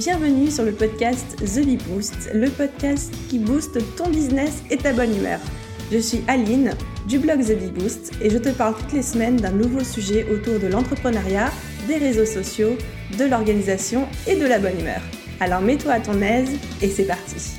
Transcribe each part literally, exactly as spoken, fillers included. Bienvenue sur le podcast The Be Boost, le podcast qui booste ton business et ta bonne humeur. Je suis Aline du blog The Be Boost et je te parle toutes les semaines d'un nouveau sujet autour de l'entrepreneuriat, des réseaux sociaux, de l'organisation et de la bonne humeur. Alors mets-toi à ton aise et c'est parti.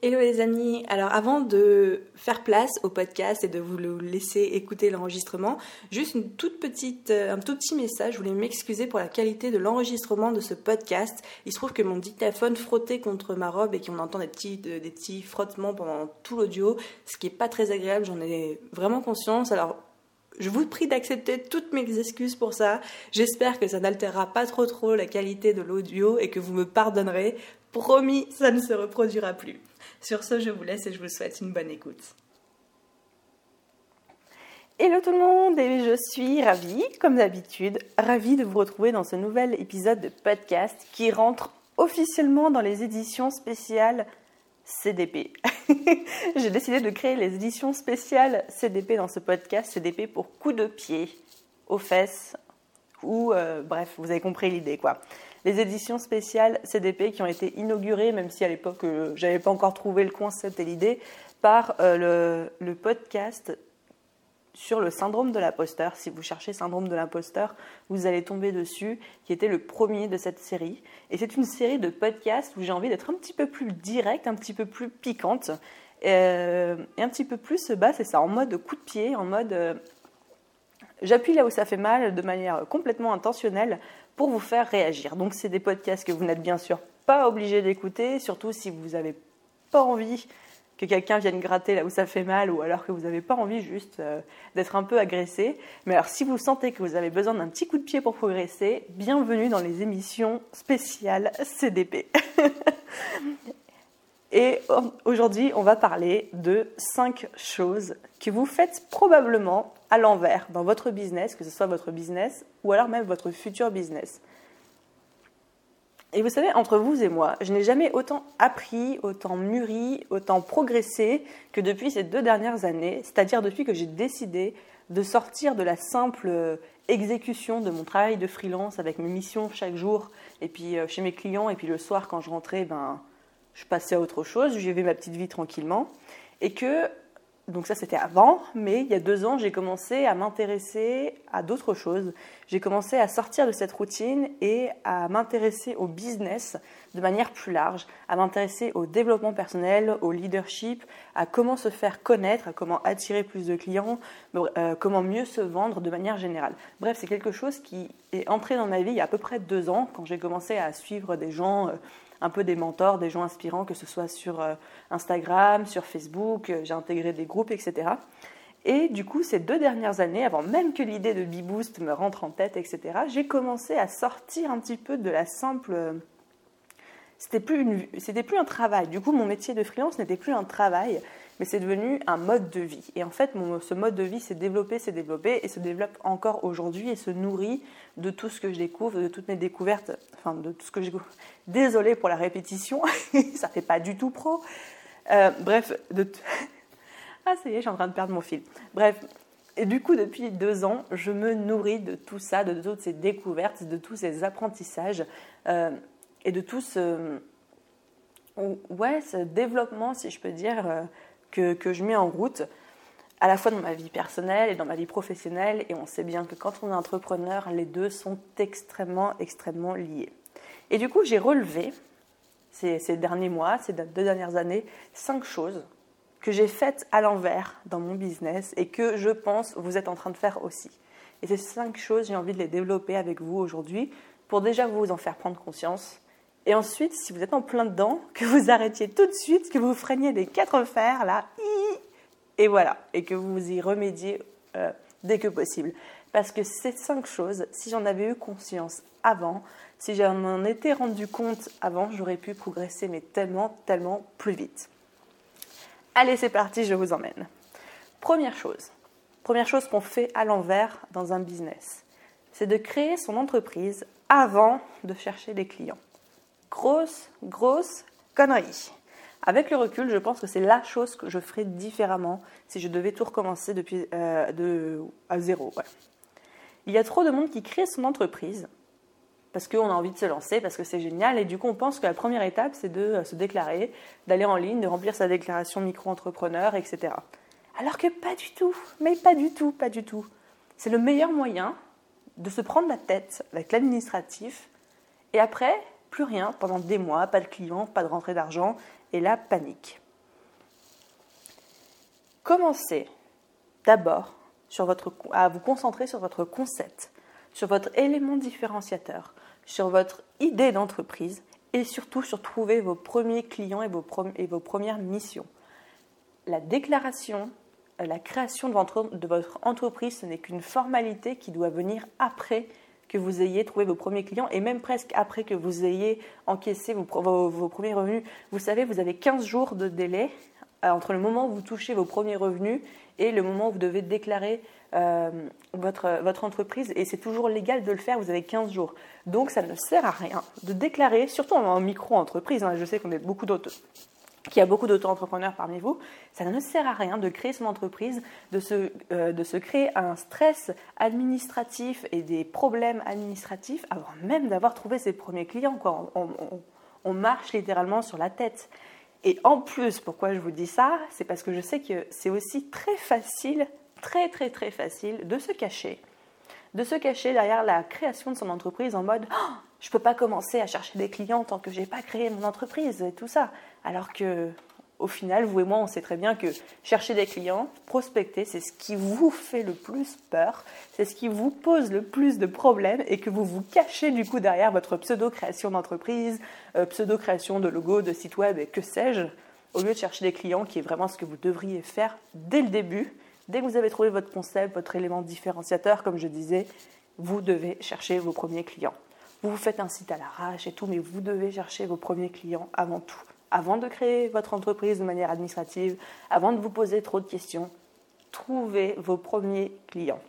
Hello les amis, alors avant de faire place au podcast et de vous le laisser écouter l'enregistrement, juste une toute petite, un tout petit message, je voulais m'excuser pour la qualité de l'enregistrement de ce podcast. Il se trouve que mon dictaphone frottait contre ma robe et qu'on entend des petits, des petits frottements pendant tout l'audio, ce qui n'est pas très agréable, j'en ai vraiment conscience. Alors je vous prie d'accepter toutes mes excuses pour ça, j'espère que ça n'altérera pas trop trop la qualité de l'audio et que vous me pardonnerez. Promis, ça ne se reproduira plus. Sur ce, je vous laisse et je vous souhaite une bonne écoute. Hello tout le monde et je suis ravie, comme d'habitude, ravie de vous retrouver dans ce nouvel épisode de podcast qui rentre officiellement dans les éditions spéciales C D P. J'ai décidé de créer les éditions spéciales C D P dans ce podcast, C D P pour coup de pied aux fesses ou euh, bref, vous avez compris l'idée quoi. Les éditions spéciales C D P qui ont été inaugurées, même si à l'époque, euh, je n'avais pas encore trouvé le concept et l'idée, par euh, le, le podcast sur le syndrome de l'imposteur. Si vous cherchez syndrome de l'imposteur, vous allez tomber dessus, qui était le premier de cette série. Et c'est une série de podcasts où j'ai envie d'être un petit peu plus directe, un petit peu plus piquante, euh, et un petit peu plus bah, c'est ça, en mode coup de pied, en mode... Euh, J'appuie là où ça fait mal de manière complètement intentionnelle pour vous faire réagir. Donc, c'est des podcasts que vous n'êtes bien sûr pas obligés d'écouter, surtout si vous n'avez pas envie que quelqu'un vienne gratter là où ça fait mal ou alors que vous n'avez pas envie juste euh, d'être un peu agressé. Mais alors, si vous sentez que vous avez besoin d'un petit coup de pied pour progresser, bienvenue dans les émissions spéciales C D P. Et aujourd'hui, on va parler de cinq choses que vous faites probablement à l'envers dans votre business, que ce soit votre business ou alors même votre futur business. Et vous savez, entre vous et moi, je n'ai jamais autant appris, autant mûri, autant progressé que depuis ces deux dernières années, c'est-à-dire depuis que j'ai décidé de sortir de la simple exécution de mon travail de freelance avec mes missions chaque jour et puis chez mes clients et puis le soir quand je rentrais, ben... je passais à autre chose, je vivais ma petite vie tranquillement. Et que, donc ça c'était avant, mais il y a deux ans, j'ai commencé à m'intéresser à d'autres choses. J'ai commencé à sortir de cette routine et à m'intéresser au business de manière plus large, à m'intéresser au développement personnel, au leadership, à comment se faire connaître, à comment attirer plus de clients, euh, comment mieux se vendre de manière générale. Bref, c'est quelque chose qui est entré dans ma vie il y a à peu près deux ans, quand j'ai commencé à suivre des gens... Euh, un peu des mentors, des gens inspirants, que ce soit sur Instagram, sur Facebook, j'ai intégré des groupes, et cetera. Et du coup, ces deux dernières années, avant même que l'idée de Be Boost me rentre en tête, et cetera, j'ai commencé à sortir un petit peu de la simple... C'était plus, une... C'était plus un travail. Du coup, mon métier de freelance n'était plus un travail, mais c'est devenu un mode de vie. Et en fait, mon... ce mode de vie s'est développé, s'est développé et se développe encore aujourd'hui et se nourrit de tout ce que je découvre, de toutes mes découvertes, enfin de tout ce que je découvre. Désolée pour la répétition, ça fait pas du tout pro. Euh, bref, de t- ah ça y est, je suis en train de perdre mon fil. Bref, et du coup depuis deux ans, je me nourris de tout ça, de toutes ces découvertes, de tous ces apprentissages euh, et de tout ce, ouais, ce développement, si je peux dire, euh, que que je mets en route, à la fois dans ma vie personnelle et dans ma vie professionnelle. Et on sait bien que quand on est entrepreneur, les deux sont extrêmement, extrêmement liés. Et du coup, j'ai relevé ces, ces derniers mois, ces deux dernières années, cinq choses que j'ai faites à l'envers dans mon business et que je pense vous êtes en train de faire aussi. Et ces cinq choses, j'ai envie de les développer avec vous aujourd'hui pour déjà vous en faire prendre conscience. Et ensuite, si vous êtes en plein dedans, que vous arrêtiez tout de suite, que vous freiniez des quatre fers, là, et voilà, et que vous y remédiez euh, dès que possible. Parce que ces cinq choses, si j'en avais eu conscience avant, si je m'en étais rendu compte avant, j'aurais pu progresser, mais tellement, tellement plus vite. Allez, c'est parti, je vous emmène. Première chose, première chose qu'on fait à l'envers dans un business, c'est de créer son entreprise avant de chercher des clients. Grosse, grosse connerie. Avec le recul, je pense que c'est la chose que je ferais différemment si je devais tout recommencer depuis, euh, de, à zéro. Ouais. Il y a trop de monde qui crée son entreprise parce qu'on a envie de se lancer, parce que c'est génial. Et du coup, on pense que la première étape, c'est de se déclarer, d'aller en ligne, de remplir sa déclaration micro-entrepreneur, et cetera. Alors que pas du tout, mais pas du tout, pas du tout. C'est le meilleur moyen de se prendre la tête avec l'administratif et après, plus rien pendant des mois, pas de clients, pas de rentrée d'argent et la panique. Commencez d'abord sur votre, à vous concentrer sur votre concept, sur votre élément différenciateur, sur votre idée d'entreprise et surtout sur trouver vos premiers clients et vos, pro- et vos premières missions. La déclaration, la création de votre, de votre entreprise, ce n'est qu'une formalité qui doit venir après que vous ayez trouvé vos premiers clients et même presque après que vous ayez encaissé vos, vos, vos premiers revenus. Vous savez, vous avez quinze jours de délai entre le moment où vous touchez vos premiers revenus et le moment où vous devez déclarer euh, votre, votre entreprise. Et c'est toujours légal de le faire, vous avez quinze jours. Donc, ça ne sert à rien de déclarer, surtout en micro-entreprise. Hein, je sais qu'on est beaucoup d'autres. Qu'il y a beaucoup d'auto-entrepreneurs parmi vous, ça ne sert à rien de créer son entreprise, de se, euh, de se créer un stress administratif et des problèmes administratifs avant même d'avoir trouvé ses premiers clients, quoi. On, on, on marche littéralement sur la tête. Et en plus, pourquoi je vous dis ça, c'est parce que je sais que c'est aussi très facile, très très très facile de se cacher. De se cacher derrière la création de son entreprise en mode oh, « je ne peux pas commencer à chercher des clients tant que je n'ai pas créé mon entreprise » et tout ça. Alors qu'au final, vous et moi, on sait très bien que chercher des clients, prospecter, c'est ce qui vous fait le plus peur, c'est ce qui vous pose le plus de problèmes et que vous vous cachez du coup derrière votre pseudo-création d'entreprise, euh, pseudo-création de logo, de site web et que sais-je, au lieu de chercher des clients qui est vraiment ce que vous devriez faire dès le début. Dès que vous avez trouvé votre concept, votre élément différenciateur, comme je disais, vous devez chercher vos premiers clients. Vous vous faites un site à l'arrache et tout, mais vous devez chercher vos premiers clients avant tout. Avant de créer votre entreprise de manière administrative, avant de vous poser trop de questions, trouvez vos premiers clients.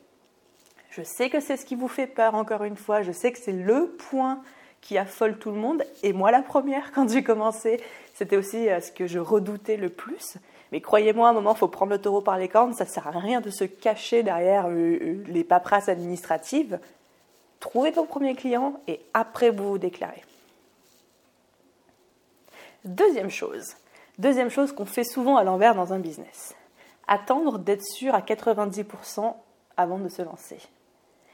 Je sais que c'est ce qui vous fait peur, encore une fois. Je sais que c'est le point qui affole tout le monde. Et moi, la première, quand j'ai commencé, c'était aussi ce que je redoutais le plus. Mais croyez-moi, à un moment, il faut prendre le taureau par les cornes. Ça ne sert à rien de se cacher derrière les paperasses administratives. Trouvez vos premiers clients et après, vous vous déclarez. Deuxième chose. Deuxième chose qu'on fait souvent à l'envers dans un business. Attendre d'être sûr à quatre-vingt-dix pour cent avant de se lancer.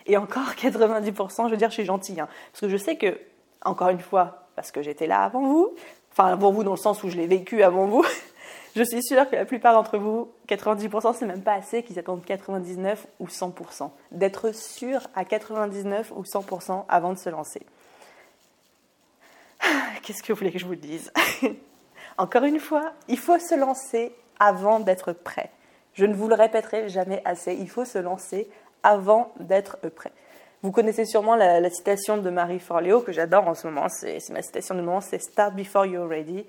Et encore quatre-vingt-dix pour cent, je veux dire, je suis gentille. Hein, parce que je sais que, encore une fois, parce que j'étais là avant vous, enfin avant vous dans le sens où je l'ai vécu avant vous, je suis sûre que la plupart d'entre vous, quatre-vingt-dix pour cent, c'est même pas assez qu'ils attendent quatre-vingt-dix-neuf ou cent pour cent. D'être sûr à quatre-vingt-dix-neuf ou cent pour cent avant de se lancer. Qu'est-ce que vous voulez que je vous dise ? Encore une fois, il faut se lancer avant d'être prêt. Je ne vous le répéterai jamais assez. Il faut se lancer avant d'être prêt. Vous connaissez sûrement la, la citation de Marie Forleo que j'adore en ce moment. C'est, c'est ma citation du moment, c'est « Start before you're ready ».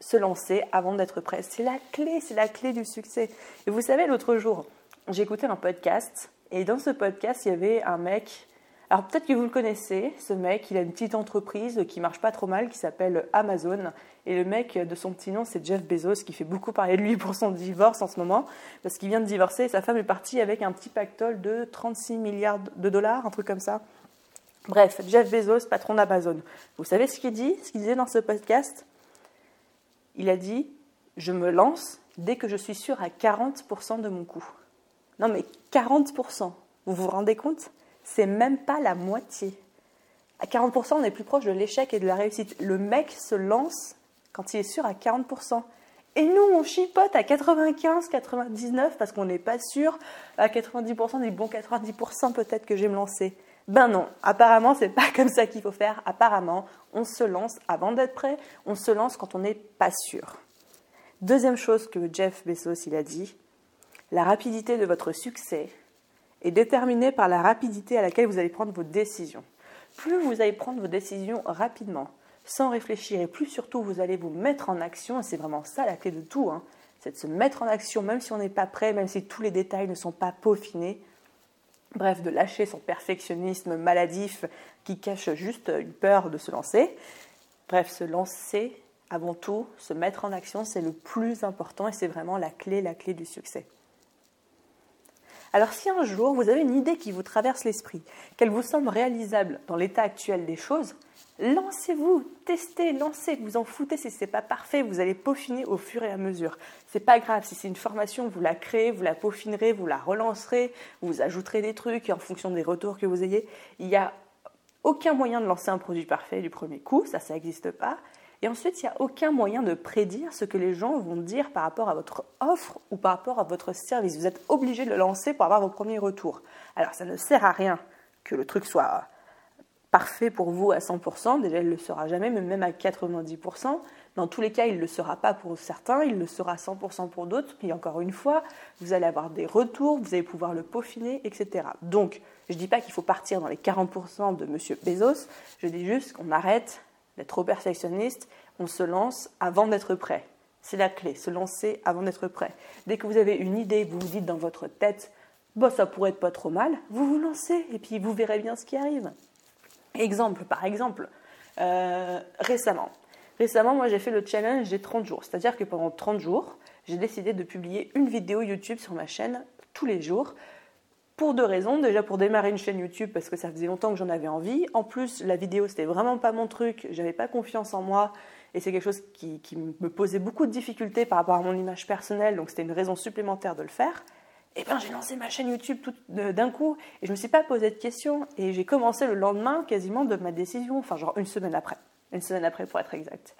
Se lancer avant d'être prêt. C'est la clé, c'est la clé du succès. Et vous savez, l'autre jour, j'écoutais un podcast et dans ce podcast, il y avait un mec, alors peut-être que vous le connaissez, ce mec, il a une petite entreprise qui marche pas trop mal, qui s'appelle Amazon. Et le mec de son petit nom, c'est Jeff Bezos, qui fait beaucoup parler de lui pour son divorce en ce moment, parce qu'il vient de divorcer et sa femme est partie avec un petit pactole de trente-six milliards de dollars, un truc comme ça. Bref, Jeff Bezos, patron d'Amazon. Vous savez ce qu'il dit, ce qu'il disait dans ce podcast ? Il a dit « Je me lance dès que je suis sûr à quarante pour cent de mon coût. » Non mais quarante pour cent, vous vous rendez compte ? C'est même pas la moitié. À quarante pour cent, on est plus proche de l'échec et de la réussite. Le mec se lance quand il est sûr à quarante pour cent. Et nous, on chipote à quatre-vingt-quinze, quatre-vingt-dix-neuf parce qu'on n'est pas sûr à quatre-vingt-dix pour cent. On dit « Bon, quatre-vingt-dix pour cent, peut-être que je vais me lancer. » Ben non, apparemment, c'est pas comme ça qu'il faut faire. Apparemment, on se lance avant d'être prêt, on se lance quand on n'est pas sûr. Deuxième chose que Jeff Bezos il a dit, la rapidité de votre succès est déterminée par la rapidité à laquelle vous allez prendre vos décisions. Plus vous allez prendre vos décisions rapidement, sans réfléchir, et plus surtout vous allez vous mettre en action, et c'est vraiment ça la clé de tout, hein, c'est de se mettre en action, même si on n'est pas prêt, même si tous les détails ne sont pas peaufinés. Bref, de lâcher son perfectionnisme maladif qui cache juste une peur de se lancer. Bref, se lancer avant tout, se mettre en action, c'est le plus important et c'est vraiment la clé, la clé du succès. Alors si un jour vous avez une idée qui vous traverse l'esprit, qu'elle vous semble réalisable dans l'état actuel des choses, lancez-vous, testez, lancez, vous en foutez si ce n'est pas parfait, vous allez peaufiner au fur et à mesure. Ce n'est pas grave, si c'est une formation, vous la créez, vous la peaufinerez, vous la relancerez, vous ajouterez des trucs en fonction des retours que vous ayez. Il n'y a aucun moyen de lancer un produit parfait du premier coup, ça, ça n'existe pas. Et ensuite, il n'y a aucun moyen de prédire ce que les gens vont dire par rapport à votre offre ou par rapport à votre service. Vous êtes obligé de le lancer pour avoir vos premiers retours. Alors, ça ne sert à rien que le truc soit parfait pour vous à cent pour cent. Déjà, il ne le sera jamais, mais même à quatre-vingt-dix pour cent. Dans tous les cas, il ne le sera pas pour certains, il le sera à cent pour cent pour d'autres. Puis encore une fois, vous allez avoir des retours, vous allez pouvoir le peaufiner, et cetera. Donc, je ne dis pas qu'il faut partir dans les quarante pour cent de Monsieur Bezos. Je dis juste qu'on arrête d'être trop perfectionniste, on se lance avant d'être prêt. C'est la clé, se lancer avant d'être prêt. Dès que vous avez une idée, vous vous dites dans votre tête bah, « ça pourrait être pas trop mal », vous vous lancez et puis vous verrez bien ce qui arrive. Exemple par exemple, euh, récemment, récemment moi j'ai fait le challenge des trente jours. C'est-à-dire que pendant trente jours, j'ai décidé de publier une vidéo YouTube sur ma chaîne tous les jours. Pour deux raisons, déjà pour démarrer une chaîne YouTube parce que ça faisait longtemps que j'en avais envie. En plus, la vidéo, c'était vraiment pas mon truc, j'avais pas confiance en moi et c'est quelque chose qui, qui me posait beaucoup de difficultés par rapport à mon image personnelle, donc c'était une raison supplémentaire de le faire. Et bien j'ai lancé ma chaîne YouTube tout, d'un coup et je me suis pas posé de questions et j'ai commencé le lendemain quasiment de ma décision, enfin genre une semaine après, une semaine après pour être exact.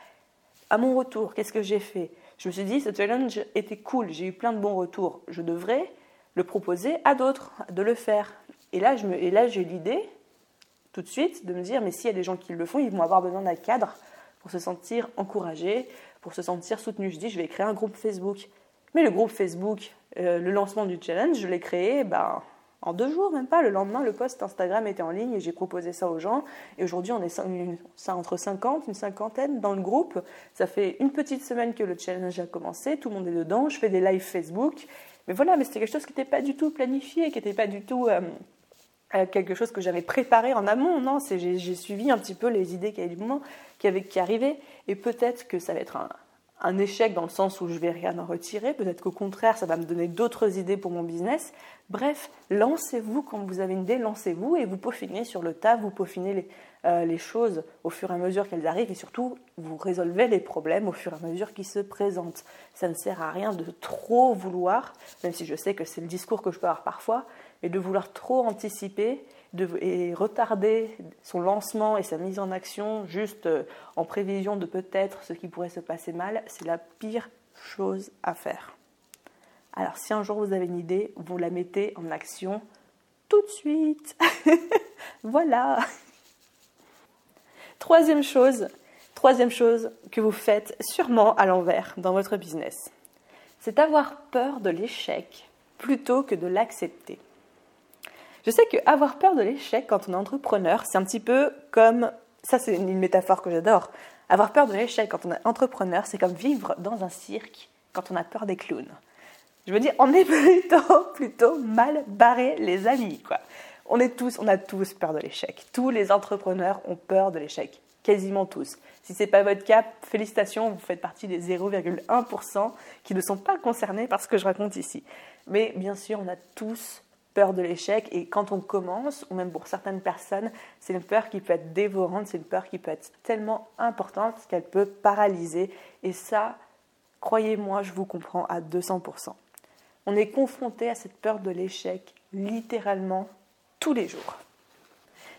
À mon retour, qu'est-ce que j'ai fait? Je me suis dit, ce challenge était cool, j'ai eu plein de bons retours, je devrais le proposer à d'autres, de le faire. Et là, je me, et là, j'ai l'idée, tout de suite, de me dire, mais s'il y a des gens qui le font, ils vont avoir besoin d'un cadre pour se sentir encouragés, pour se sentir soutenus. Je dis, je vais créer un groupe Facebook. Mais le groupe Facebook, euh, le lancement du challenge, je l'ai créé ben, en deux jours, même pas. Le lendemain, le post Instagram était en ligne et j'ai proposé ça aux gens. Et aujourd'hui, on est une, ça entre cinquante, une cinquantaine dans le groupe. Ça fait une petite semaine que le challenge a commencé. Tout le monde est dedans. Je fais des lives Facebook. Mais voilà, mais c'était quelque chose qui n'était pas du tout planifié, qui n'était pas du tout euh, euh, quelque chose que j'avais préparé en amont. Non, c'est, j'ai, j'ai suivi un petit peu les idées qui avaient du moment, qui, avaient, qui arrivaient. Et peut-être que ça va être un, un échec dans le sens où je ne vais rien en retirer. Peut-être qu'au contraire, ça va me donner d'autres idées pour mon business. Bref, lancez-vous quand vous avez une idée, lancez-vous et vous peaufinez sur le tas, vous peaufinez les, euh, les choses au fur et à mesure qu'elles arrivent et surtout, vous résolvez les problèmes au fur et à mesure qu'ils se présentent. Ça ne sert à rien de trop vouloir, même si je sais que c'est le discours que je peux avoir parfois, mais de vouloir trop anticiper de, et retarder son lancement et sa mise en action juste euh, en prévision de peut-être ce qui pourrait se passer mal, c'est la pire chose à faire. Alors, si un jour vous avez une idée, vous la mettez en action tout de suite. Voilà. Troisième chose, troisième chose que vous faites sûrement à l'envers dans votre business, c'est avoir peur de l'échec plutôt que de l'accepter. Je sais qu'avoir peur de l'échec quand on est entrepreneur, c'est un petit peu comme... Ça, c'est une métaphore que j'adore. Avoir peur de l'échec quand on est entrepreneur, c'est comme vivre dans un cirque quand on a peur des clowns. Je me dis, on est plutôt, plutôt mal barrés les amis, quoi. On est tous, on a tous peur de l'échec. Tous les entrepreneurs ont peur de l'échec, quasiment tous. Si ce n'est pas votre cas, félicitations, vous faites partie des zéro virgule un pour cent qui ne sont pas concernés par ce que je raconte ici. Mais bien sûr, on a tous peur de l'échec et quand on commence, ou même pour certaines personnes, c'est une peur qui peut être dévorante, c'est une peur qui peut être tellement importante qu'elle peut paralyser. Et ça, croyez-moi, je vous comprends à deux cents pour cent. On est confronté à cette peur de l'échec littéralement tous les jours.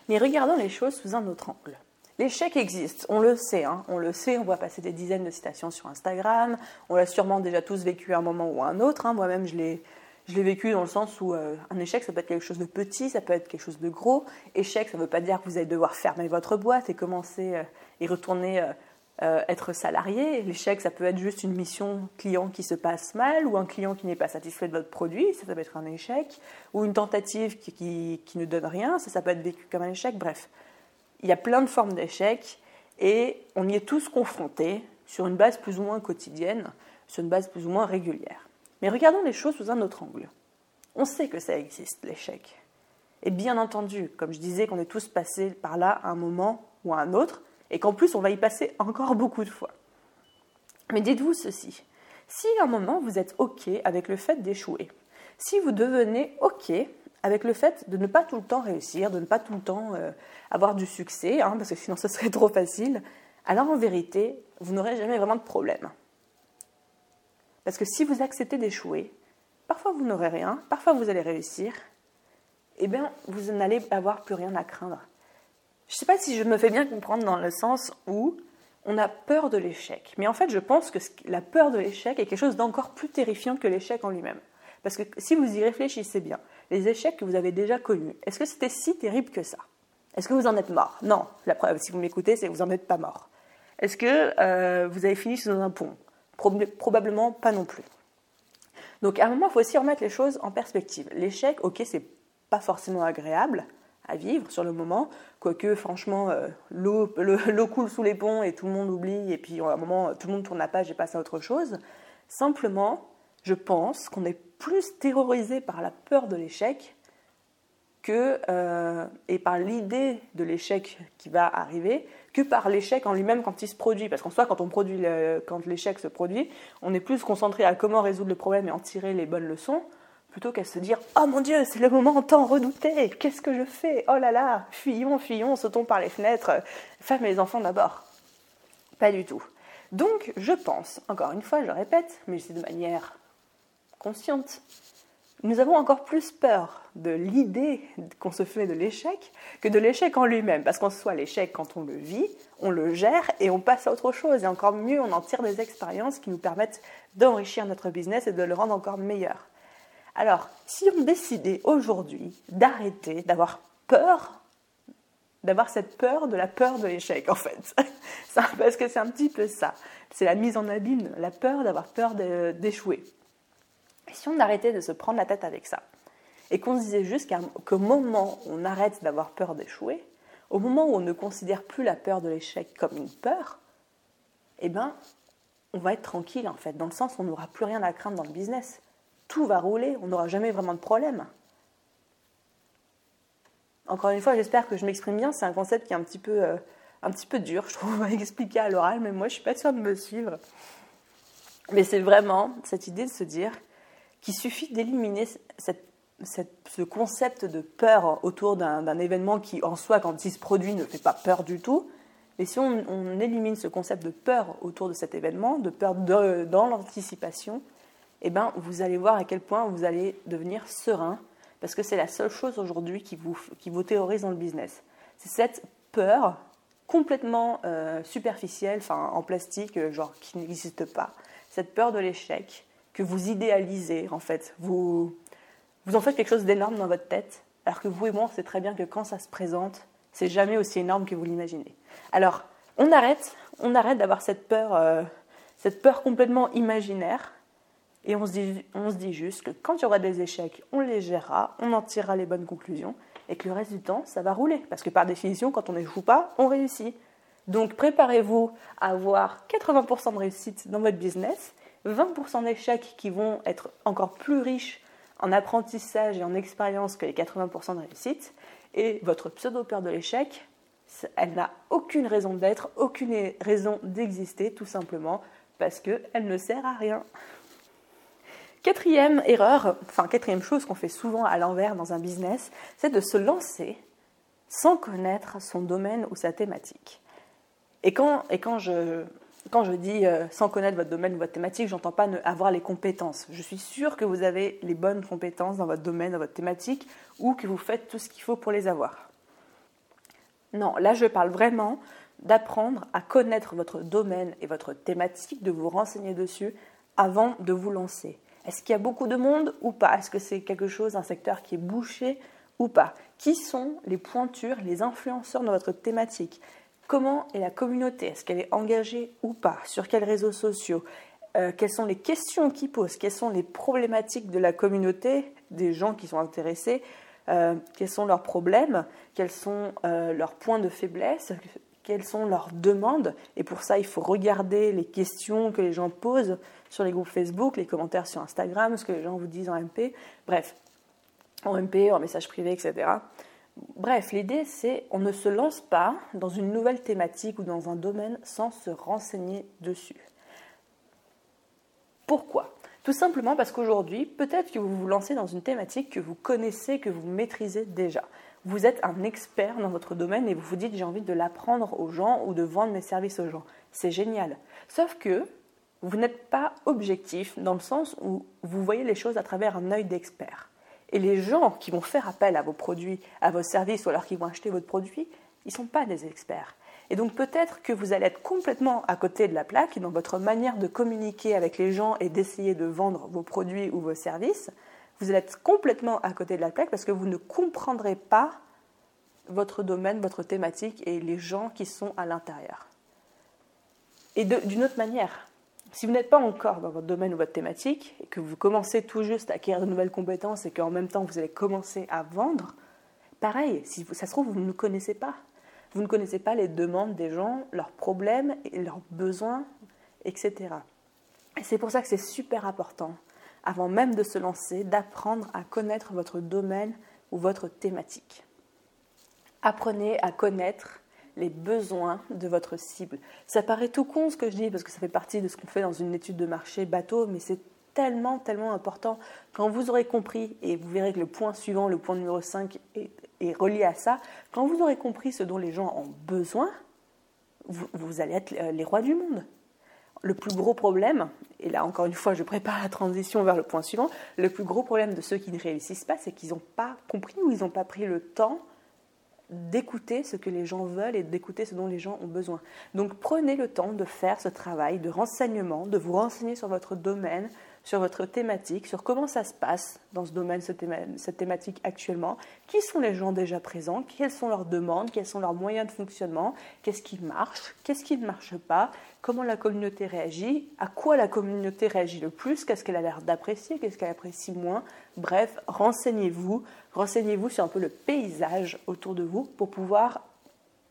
Mais regardons les choses sous un autre angle. L'échec existe, on le sait, hein, on le sait, on voit passer des dizaines de citations sur Instagram, on l'a sûrement déjà tous vécu à un moment ou à un autre, hein, moi-même je l'ai, je l'ai vécu dans le sens où euh, un échec ça peut être quelque chose de petit, ça peut être quelque chose de gros. Échec ça ne veut pas dire que vous allez devoir fermer votre boîte et commencer euh, et retourner... Euh, Euh, être salarié, l'échec ça peut être juste une mission client qui se passe mal ou un client qui n'est pas satisfait de votre produit, ça, ça peut être un échec, ou une tentative qui, qui, qui ne donne rien, ça, ça peut être vécu comme un échec, bref. Il y a plein de formes d'échecs et on y est tous confrontés sur une base plus ou moins quotidienne, sur une base plus ou moins régulière. Mais regardons les choses sous un autre angle. On sait que ça existe, l'échec. Et bien entendu, comme je disais qu'on est tous passés par là à un moment ou à un autre, et qu'en plus, on va y passer encore beaucoup de fois. Mais dites-vous ceci, si à un moment, vous êtes OK avec le fait d'échouer, si vous devenez OK avec le fait de ne pas tout le temps réussir, de ne pas tout le temps euh, avoir du succès, hein, parce que sinon ce serait trop facile, alors en vérité, vous n'aurez jamais vraiment de problème. Parce que si vous acceptez d'échouer, parfois vous n'aurez rien, parfois vous allez réussir, eh bien vous n'allez avoir plus rien à craindre. Je ne sais pas si je me fais bien comprendre dans le sens où on a peur de l'échec. Mais en fait, je pense que la peur de l'échec est quelque chose d'encore plus terrifiant que l'échec en lui-même. Parce que si vous y réfléchissez bien, les échecs que vous avez déjà connus, est-ce que c'était si terrible que ça ? Est-ce que vous en êtes mort ? Non, la preuve, si vous m'écoutez, c'est que vous n'en êtes pas mort. Est-ce que euh, vous avez fini sous un pont ? Probablement pas non plus. Donc à un moment, il faut aussi remettre les choses en perspective. L'échec, ok, c'est pas forcément agréable à vivre sur le moment, quoique franchement euh, l'eau, le, l'eau coule sous les ponts et tout le monde oublie et puis à un moment tout le monde tourne la page et passe à autre chose. Simplement, je pense qu'on est plus terrorisé par la peur de l'échec que, euh, et par l'idée de l'échec qui va arriver que par l'échec en lui-même quand il se produit. Parce qu'en soi, quand, on produit le, quand l'échec se produit, on est plus concentré à comment résoudre le problème et en tirer les bonnes leçons plutôt qu'à se dire « Oh mon Dieu, c'est le moment tant redouté, qu'est-ce que je fais ? Oh là là, fuyons, fuyons, sautons par les fenêtres, femme et les enfants d'abord. » Pas du tout. Donc, je pense, encore une fois, je le répète, mais c'est de manière consciente, nous avons encore plus peur de l'idée qu'on se fait de l'échec que de l'échec en lui-même. Parce qu'en soi, l'échec, quand on le vit, on le gère et on passe à autre chose. Et encore mieux, on en tire des expériences qui nous permettent d'enrichir notre business et de le rendre encore meilleur. Alors, si on décidait aujourd'hui d'arrêter d'avoir peur, d'avoir cette peur de la peur de l'échec en fait, parce que c'est un petit peu ça, c'est la mise en abîme, la peur d'avoir peur de, d'échouer. Et si on arrêtait de se prendre la tête avec ça et qu'on se disait juste qu'au moment où on arrête d'avoir peur d'échouer, au moment où on ne considère plus la peur de l'échec comme une peur, eh ben, on va être tranquille en fait, dans le sens où on n'aura plus rien à craindre dans le business. Tout va rouler, on n'aura jamais vraiment de problème. Encore une fois, j'espère que je m'exprime bien, c'est un concept qui est un petit peu, euh, un petit peu dur, je trouve, à expliquer à l'oral, mais moi je ne suis pas sûre de me suivre. Mais c'est vraiment cette idée de se dire qu'il suffit d'éliminer cette, cette, ce concept de peur autour d'un, d'un événement qui, en soi, quand il se produit, ne fait pas peur du tout. Mais si on, on élimine ce concept de peur autour de cet événement, de peur de, dans l'anticipation, eh ben, vous allez voir à quel point vous allez devenir serein parce que c'est la seule chose aujourd'hui qui vous, qui vous terrorise dans le business. C'est cette peur complètement euh, superficielle, enfin en plastique, genre qui n'existe pas. Cette peur de l'échec que vous idéalisez en fait. Vous, vous en faites quelque chose d'énorme dans votre tête alors que vous et moi on sait très bien que quand ça se présente, c'est jamais aussi énorme que vous l'imaginez. Alors on arrête, on arrête d'avoir cette peur, euh, cette peur complètement imaginaire. Et on se, dit, on se dit juste que quand il y aura des échecs, on les gérera, on en tirera les bonnes conclusions et que le reste du temps, ça va rouler. Parce que par définition, quand on n'échoue pas, on réussit. Donc préparez-vous à avoir quatre-vingts pour cent de réussite dans votre business, vingt pour cent d'échecs qui vont être encore plus riches en apprentissage et en expérience que les quatre-vingts pour cent de réussite. Et votre pseudo-peur de l'échec, elle n'a aucune raison d'être, aucune raison d'exister, tout simplement parce qu'elle ne sert à rien. Quatrième erreur, enfin quatrième chose qu'on fait souvent à l'envers dans un business, c'est de se lancer sans connaître son domaine ou sa thématique. Et quand, et quand, je, quand je dis euh, sans connaître votre domaine ou votre thématique, j'entends pas ne, avoir les compétences. Je suis sûre que vous avez les bonnes compétences dans votre domaine, dans votre thématique, ou que vous faites tout ce qu'il faut pour les avoir. Non, là je parle vraiment d'apprendre à connaître votre domaine et votre thématique, de vous renseigner dessus avant de vous lancer. Est-ce qu'il y a beaucoup de monde ou pas ? Est-ce que c'est quelque chose, un secteur qui est bouché ou pas ? Qui sont les pointures, les influenceurs dans votre thématique ? Comment est la communauté ? Est-ce qu'elle est engagée ou pas ? Sur quels réseaux sociaux ? euh, Quelles sont les questions qu'ils posent ? Quelles sont les problématiques de la communauté, des gens qui sont intéressés ? euh, Quels sont leurs problèmes ? Quels sont euh, leurs points de faiblesse ? Quelles sont leurs demandes ? Et pour ça, il faut regarder les questions que les gens posent sur les groupes Facebook, les commentaires sur Instagram, ce que les gens vous disent en M P, bref, en M P, en message privé, et cetera. Bref, l'idée, c'est on ne se lance pas dans une nouvelle thématique ou dans un domaine sans se renseigner dessus. Pourquoi ? Tout simplement parce qu'aujourd'hui, peut-être que vous vous lancez dans une thématique que vous connaissez, que vous maîtrisez déjà. Vous êtes un expert dans votre domaine et vous vous dites « j'ai envie de l'apprendre aux gens ou de vendre mes services aux gens ». C'est génial. Sauf que vous n'êtes pas objectif dans le sens où vous voyez les choses à travers un œil d'expert. Et les gens qui vont faire appel à vos produits, à vos services ou alors qui vont acheter votre produit, ils ne sont pas des experts. Et donc peut-être que vous allez être complètement à côté de la plaque dans votre manière de communiquer avec les gens et d'essayer de vendre vos produits ou vos services. Vous allez être complètement à côté de la plaque parce que vous ne comprendrez pas votre domaine, votre thématique et les gens qui sont à l'intérieur. Et de, d'une autre manière, si vous n'êtes pas encore dans votre domaine ou votre thématique et que vous commencez tout juste à acquérir de nouvelles compétences et qu'en même temps vous allez commencer à vendre, pareil, si vous, ça se trouve vous ne connaissez pas. Vous ne connaissez pas les demandes des gens, leurs problèmes, et leurs besoins, et cetera. Et c'est pour ça que c'est super important, avant même de se lancer, d'apprendre à connaître votre domaine ou votre thématique. Apprenez à connaître les besoins de votre cible. Ça paraît tout con ce que je dis, parce que ça fait partie de ce qu'on fait dans une étude de marché bateau, mais c'est tellement, tellement important. Quand vous aurez compris, et vous verrez que le point suivant, le point numéro cinq, est Et relié à ça, quand vous aurez compris ce dont les gens ont besoin, vous, vous allez être les rois du monde. Le plus gros problème, et là encore une fois je prépare la transition vers le point suivant, le plus gros problème de ceux qui ne réussissent pas, c'est qu'ils n'ont pas compris ou ils n'ont pas pris le temps d'écouter ce que les gens veulent et d'écouter ce dont les gens ont besoin. Donc prenez le temps de faire ce travail de renseignement, de vous renseigner sur votre domaine, sur votre thématique, sur comment ça se passe dans ce domaine, cette thématique actuellement, qui sont les gens déjà présents, quelles sont leurs demandes, quels sont leurs moyens de fonctionnement, qu'est-ce qui marche, qu'est-ce qui ne marche pas, comment la communauté réagit, à quoi la communauté réagit le plus, qu'est-ce qu'elle a l'air d'apprécier, qu'est-ce qu'elle apprécie moins. Bref, renseignez-vous, renseignez-vous sur un peu le paysage autour de vous pour pouvoir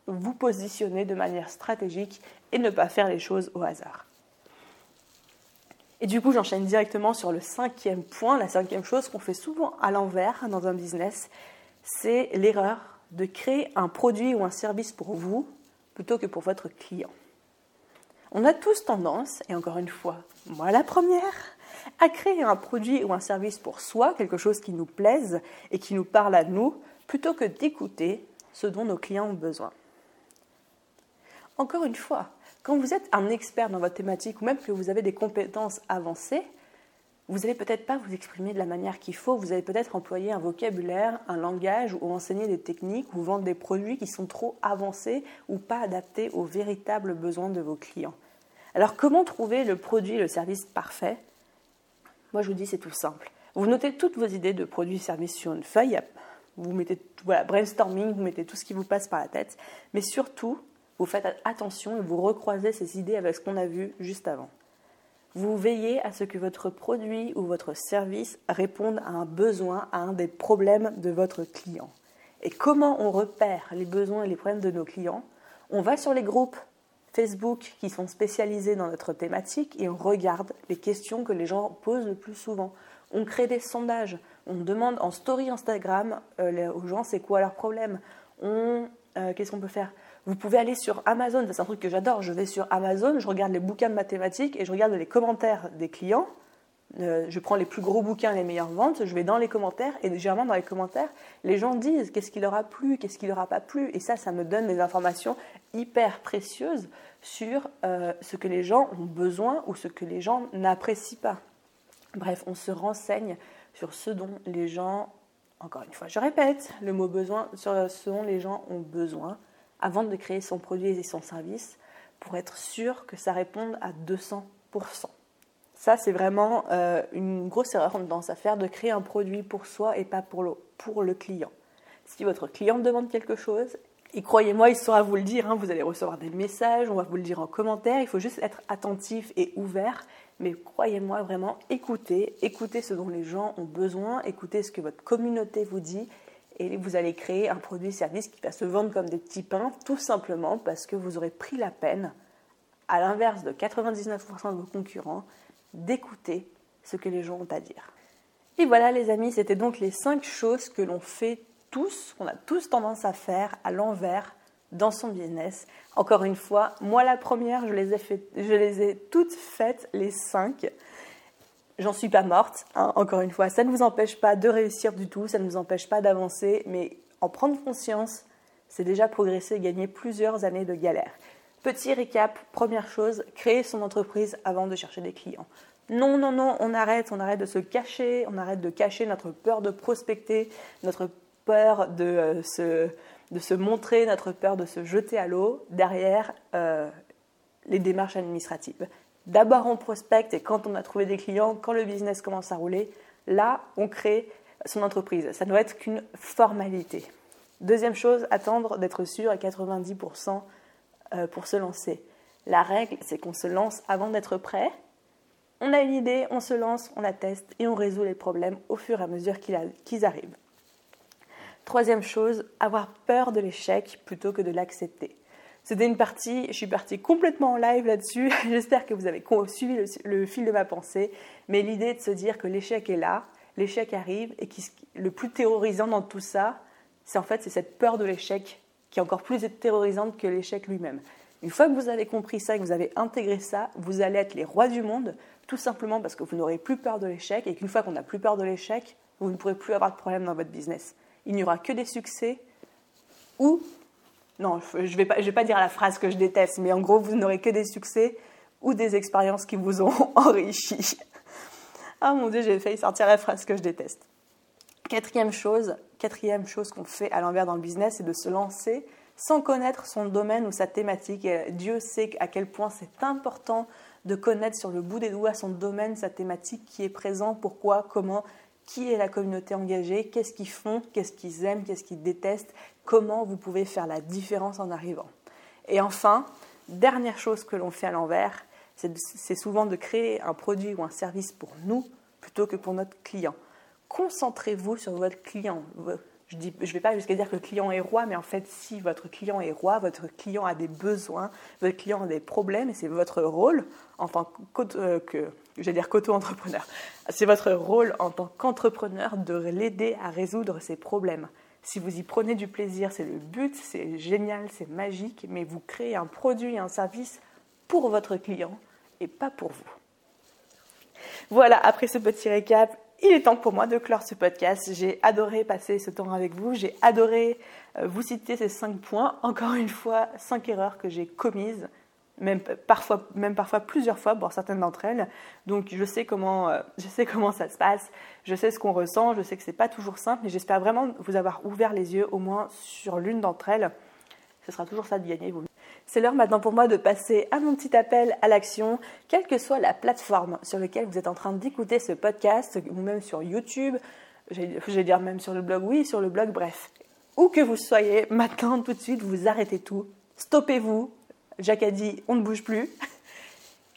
vous positionner de manière stratégique et ne pas faire les choses au hasard. Et du coup, j'enchaîne directement sur le cinquième point. La cinquième chose qu'on fait souvent à l'envers dans un business, c'est l'erreur de créer un produit ou un service pour vous plutôt que pour votre client. On a tous tendance, et encore une fois, moi la première, à créer un produit ou un service pour soi, quelque chose qui nous plaise et qui nous parle à nous, plutôt que d'écouter ce dont nos clients ont besoin. Encore une fois, quand vous êtes un expert dans votre thématique ou même que vous avez des compétences avancées, vous n'allez peut-être pas vous exprimer de la manière qu'il faut, vous allez peut-être employer un vocabulaire, un langage ou enseigner des techniques ou vendre des produits qui sont trop avancés ou pas adaptés aux véritables besoins de vos clients. Alors comment trouver le produit, le service parfait ? Moi je vous dis c'est tout simple. Vous notez toutes vos idées de produits et services sur une feuille, vous mettez voilà, brainstorming, vous mettez tout ce qui vous passe par la tête, mais surtout, vous faites attention et vous recroisez ces idées avec ce qu'on a vu juste avant. Vous veillez à ce que votre produit ou votre service réponde à un besoin, à un des problèmes de votre client. Et comment on repère les besoins et les problèmes de nos clients ? On va sur les groupes Facebook qui sont spécialisés dans notre thématique et on regarde les questions que les gens posent le plus souvent. On crée des sondages, on demande en story Instagram euh, aux gens c'est quoi leur problème. On, euh, qu'est-ce qu'on peut faire ? Vous pouvez aller sur Amazon, c'est un truc que j'adore, je vais sur Amazon, je regarde les bouquins de mathématiques et je regarde les commentaires des clients. Euh, je prends les plus gros bouquins, les meilleures ventes, je vais dans les commentaires et généralement dans les commentaires, les gens disent qu'est-ce qui leur a plu, qu'est-ce qui leur a pas plu. Et ça, ça me donne des informations hyper précieuses sur euh, ce que les gens ont besoin ou ce que les gens n'apprécient pas. Bref, on se renseigne sur ce dont les gens, encore une fois, je répète, le mot besoin, sur ce dont les gens ont besoin. Avant de créer son produit et son service, pour être sûr que ça réponde à deux cents pour cent. Ça, c'est vraiment euh, une grosse erreur qu'on a tendance à faire, de créer un produit pour soi et pas pour le, pour le client. Si votre client demande quelque chose, et croyez-moi, il saura vous le dire, hein, vous allez recevoir des messages, on va vous le dire en commentaire, il faut juste être attentif et ouvert, mais croyez-moi vraiment, écoutez, écoutez ce dont les gens ont besoin, écoutez ce que votre communauté vous dit, et vous allez créer un produit-service qui va se vendre comme des petits pains, tout simplement parce que vous aurez pris la peine, à l'inverse de quatre-vingt-dix-neuf pour cent de vos concurrents, d'écouter ce que les gens ont à dire. Et voilà les amis, c'était donc les cinq choses que l'on fait tous, qu'on a tous tendance à faire à l'envers dans son business. Encore une fois, moi la première, je les ai, fait, je les ai toutes faites, les cinq. J'en suis pas morte, hein, encore une fois. Ça ne vous empêche pas de réussir du tout, ça ne vous empêche pas d'avancer, mais en prendre conscience, c'est déjà progresser et gagner plusieurs années de galère. Petit récap, première chose, créer son entreprise avant de chercher des clients. Non, non, non, on arrête, on arrête de se cacher, on arrête de cacher notre peur de prospecter, notre peur de, euh, se, de se montrer, notre peur de se jeter à l'eau derrière euh, les démarches administratives. D'abord, on prospecte et quand on a trouvé des clients, quand le business commence à rouler, là, on crée son entreprise. Ça ne doit être qu'une formalité. Deuxième chose, attendre d'être sûr à quatre-vingt-dix pour cent pour se lancer. La règle, c'est qu'on se lance avant d'être prêt. On a une idée, on se lance, on la teste et on résout les problèmes au fur et à mesure qu'ils arrivent. Troisième chose, avoir peur de l'échec plutôt que de l'accepter. C'était une partie, je suis partie complètement en live là-dessus. J'espère que vous avez suivi le, le fil de ma pensée. Mais l'idée de se dire que l'échec est là, l'échec arrive et le plus terrorisant dans tout ça, c'est en fait c'est cette peur de l'échec qui est encore plus terrorisante que l'échec lui-même. Une fois que vous avez compris ça et que vous avez intégré ça, vous allez être les rois du monde, tout simplement parce que vous n'aurez plus peur de l'échec et qu'une fois qu'on n'a plus peur de l'échec, vous ne pourrez plus avoir de problème dans votre business. Il n'y aura que des succès ou... Non, je ne vais, vais pas dire la phrase que je déteste, mais en gros, vous n'aurez que des succès ou des expériences qui vous ont enrichi. Ah mon Dieu, j'ai failli sortir la phrase que je déteste. Quatrième chose, quatrième chose qu'on fait à l'envers dans le business, c'est de se lancer sans connaître son domaine ou sa thématique. Et Dieu sait à quel point c'est important de connaître sur le bout des doigts son domaine, sa thématique, qui est présent, pourquoi, comment, qui est la communauté engagée, qu'est-ce qu'ils font, qu'est-ce qu'ils aiment, qu'est-ce qu'ils détestent, comment vous pouvez faire la différence en arrivant. Et enfin, dernière chose que l'on fait à l'envers, c'est, c'est souvent de créer un produit ou un service pour nous plutôt que pour notre client. Concentrez-vous sur votre client. Je ne je vais pas jusqu'à dire que le client est roi, mais en fait, si votre client est roi, votre client a des besoins, votre client a des problèmes, et c'est votre rôle en tant que, euh, que j'allais dire qu'auto-entrepreneur, c'est votre rôle en tant qu'entrepreneur de l'aider à résoudre ses problèmes. Si vous y prenez du plaisir, c'est le but, c'est génial, c'est magique, mais vous créez un produit et un service pour votre client et pas pour vous. Voilà, après ce petit récap, il est temps pour moi de clore ce podcast. J'ai adoré passer ce temps avec vous. J'ai adoré vous citer ces cinq points. Encore une fois, cinq erreurs que j'ai commises, même parfois, même parfois plusieurs fois pour certaines d'entre elles. Donc, je sais comment, je sais comment ça se passe. Je sais ce qu'on ressent. Je sais que ce n'est pas toujours simple, mais j'espère vraiment vous avoir ouvert les yeux au moins sur l'une d'entre elles. Ce sera toujours ça de gagner. Vous. C'est l'heure maintenant pour moi de passer à mon petit appel à l'action, quelle que soit la plateforme sur laquelle vous êtes en train d'écouter ce podcast, ou même sur YouTube, j'allais dire même sur le blog, oui, sur le blog, bref. Où que vous soyez, maintenant, tout de suite, vous arrêtez tout, stoppez-vous, Jacques a dit « on ne bouge plus ».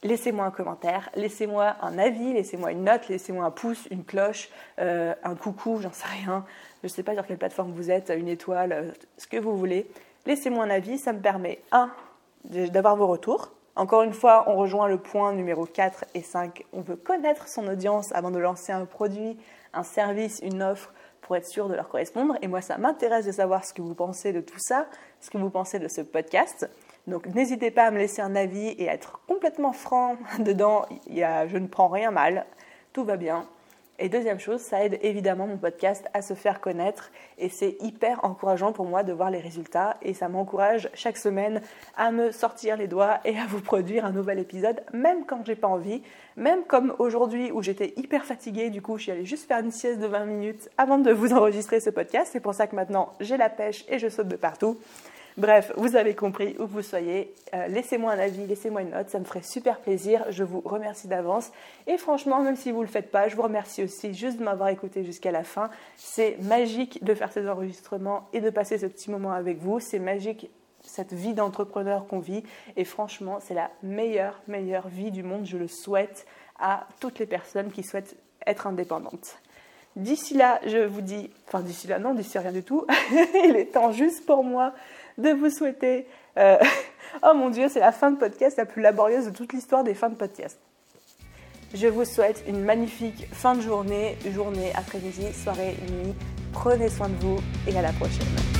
Laissez-moi un commentaire, laissez-moi un avis, laissez-moi une note, laissez-moi un pouce, une cloche, euh, un coucou, j'en sais rien, je ne sais pas sur quelle plateforme vous êtes, une étoile, ce que vous voulez. Laissez-moi un avis, ça me permet, un, d'avoir vos retours. Encore une fois, on rejoint le point numéro quatre et cinq. On veut connaître son audience avant de lancer un produit, un service, une offre pour être sûr de leur correspondre. Et moi, ça m'intéresse de savoir ce que vous pensez de tout ça, ce que vous pensez de ce podcast. Donc, n'hésitez pas à me laisser un avis et à être complètement franc dedans. Il y a, je ne prends rien mal, tout va bien. Et deuxième chose, ça aide évidemment mon podcast à se faire connaître et c'est hyper encourageant pour moi de voir les résultats et ça m'encourage chaque semaine à me sortir les doigts et à vous produire un nouvel épisode, même quand j'ai pas envie, même comme aujourd'hui où j'étais hyper fatiguée, du coup je suis allée juste faire une sieste de vingt minutes avant de vous enregistrer ce podcast, c'est pour ça que maintenant j'ai la pêche et je saute de partout. Bref, vous avez compris où que vous soyez, euh, laissez-moi un avis, laissez-moi une note, ça me ferait super plaisir, je vous remercie d'avance et franchement, même si vous ne le faites pas, je vous remercie aussi juste de m'avoir écouté jusqu'à la fin, c'est magique de faire ces enregistrements et de passer ce petit moment avec vous, c'est magique cette vie d'entrepreneur qu'on vit et franchement, c'est la meilleure, meilleure vie du monde, je le souhaite à toutes les personnes qui souhaitent être indépendantes. D'ici là, je vous dis, enfin d'ici là, non, d'ici rien du tout, il est temps juste pour moi de vous souhaiter, euh, oh mon Dieu, c'est la fin de podcast la plus laborieuse de toute l'histoire des fins de podcast. Je vous souhaite une magnifique fin de journée, journée, après-midi, soirée, nuit, prenez soin de vous et à la prochaine.